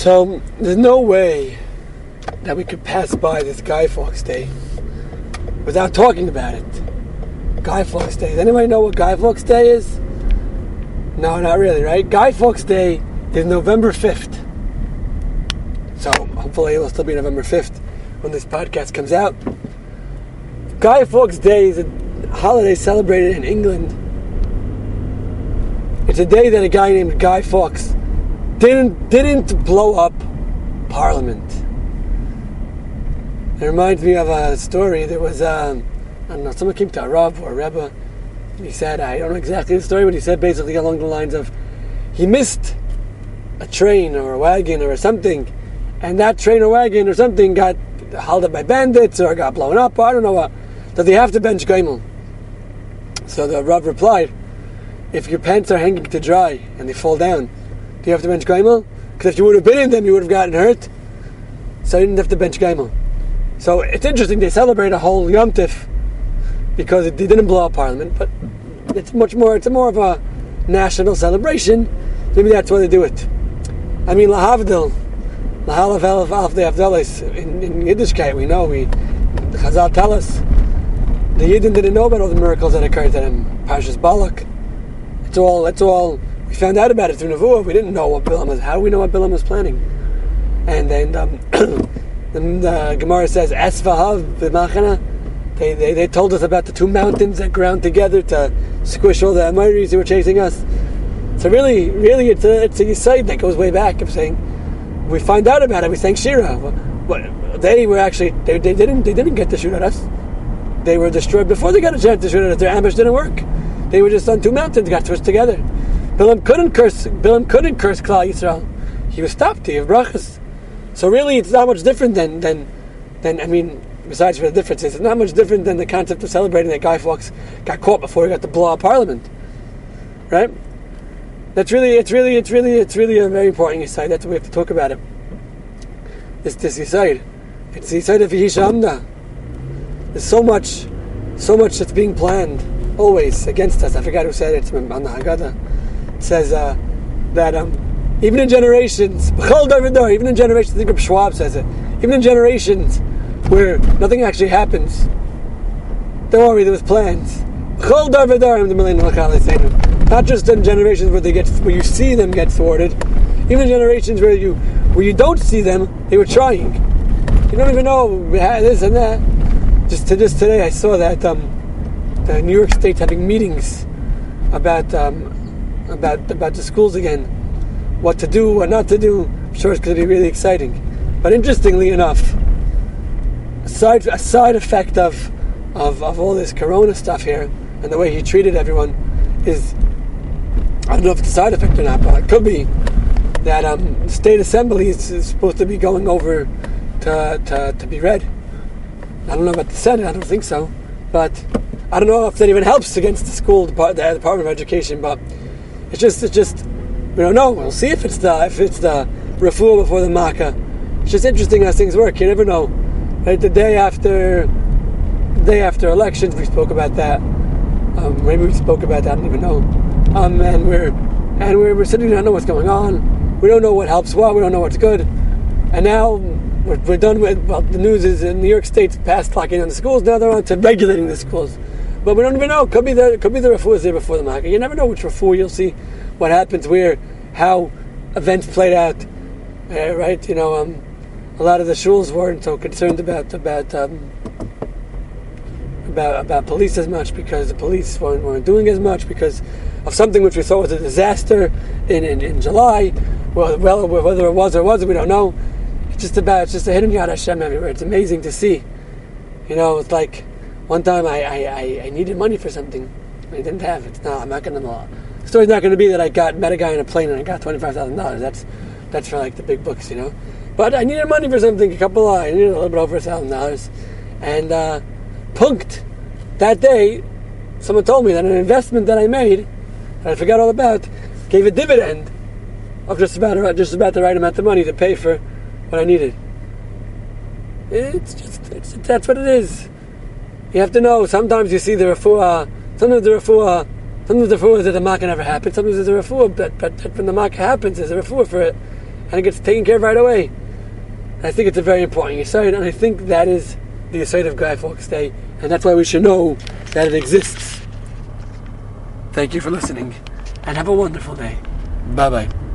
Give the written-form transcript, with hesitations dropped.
So there's no way that we could pass by this Guy Fawkes Day without talking about it. Guy Fawkes Day. Does anybody know what Guy Fawkes Day is? No, not really, right? Guy Fawkes Day is November 5th. So hopefully it will still be November 5th when this podcast comes out. Guy Fawkes Day is a holiday celebrated in England. It's a day that a guy named Guy Fawkes didn't blow up Parliament. It reminds me of a story. There was, someone came to a Rav or a Rebbe, and he said, I don't know exactly the story, but he said basically along the lines of, he missed a train or a wagon or something, and that train or wagon or something got held up by bandits or got blown up, or I don't know what. Does he have to bench Gomel? So the Rav replied, if your pants are hanging to dry and they fall down, do you have to bench Gomel? Because if you would have been in them, you would have gotten hurt. So you didn't have to bench Gomel. So it's interesting, they celebrate a whole Yom Tif because they didn't blow up Parliament, but it's more of a national celebration. Maybe that's why they do it. I mean, Lahavdil, in Yiddishkeit, we know, Chazal tell us, the Yiddin didn't know about all the miracles that occurred to them. Parshas Balak, it's all, we found out about it through Nevuah. We didn't know what Bilam was. How do we know what Bilam was planning? And then the Gemara says, Es vahav b'machana. They told us about the two mountains that ground together to squish all the Amorites who were chasing us. So really, it's a Yisair that goes way back of saying, we find out about it. We sang Shira. They didn't get to shoot at us. They were destroyed before they got a chance to shoot at us. Their ambush didn't work. They were just on two mountains, got switched together. Bilam couldn't curse Klal Yisrael. He was stopped. He had brachas. So really, it's not much different than I mean, besides for the differences, it's not much different than the concept of celebrating that Guy Fawkes got caught before he got to blow up Parliament, right? That's really, it's really a very important Yisair. That's what we have to talk about it. This Yisair, it's the Yisair of Yishamna. There's so much that's being planned always against us. I forgot who said it on the Haggadah. It says even in generations, I think Reb Schwab says it. Even in generations where nothing actually happens, don't worry, there was plans. Not just in generations where you see them get thwarted, even in generations where you don't see them, they were trying. You don't even know this and that. Just today, I saw that the New York State's having meetings about the schools again, what to do, what not to do. I'm sure it's going to be really exciting. But interestingly enough, a side effect of all this Corona stuff here and the way he treated everyone is, I don't know if it's a side effect or not, but it could be that state assembly is supposed to be going over to be read. I don't know about the Senate. I don't think so, but I don't know if that even helps against the school the Department of Education. But it's just we don't know. We'll see if it's the refuah before the makkah. It's just interesting how things work. You never know. Right? The day after elections, we spoke about that. Maybe we spoke about that. I don't even know. And we're sitting there, I don't know what's going on. We don't know what helps what. We don't know what's good. And now we're done with, well, the news is in New York State's past locking on the schools. Now they're on to regulating the schools. But we don't even know. Could be the refuah is there before the makkah. You never know which refuah you'll see, what happens, where, how events played out. Right? You know, a lot of the shuls weren't so concerned about police as much because the police weren't doing as much because of something which we thought was a disaster in July. Well, whether it was or wasn't, we don't know. It's just a hidden Yad Hashem everywhere. It's amazing to see. You know, it's like one time I needed money for something. I didn't have it. No, I'm not going to. The story's not going to be that I met a guy on a plane and I got $25,000. That's for like the big books, you know. But I needed money for something. I needed a little bit over $1,000, and punked that day. Someone told me that an investment that I made, that I forgot all about, gave a dividend of just about the right amount of money to pay for what I needed. It's that's what it is. You have to know. Sometimes you see the refuah. Sometimes the refuah is that the makkah never happened. Sometimes there's a refuah, but when the makkah happens, there's a refuah for it. and it gets taken care of right away. And I think it's a very important Yisair, and I think that is the Yisair of Guy Fawkes Day, and that's why we should know that it exists. Thank you for listening, and have a wonderful day. Bye-bye.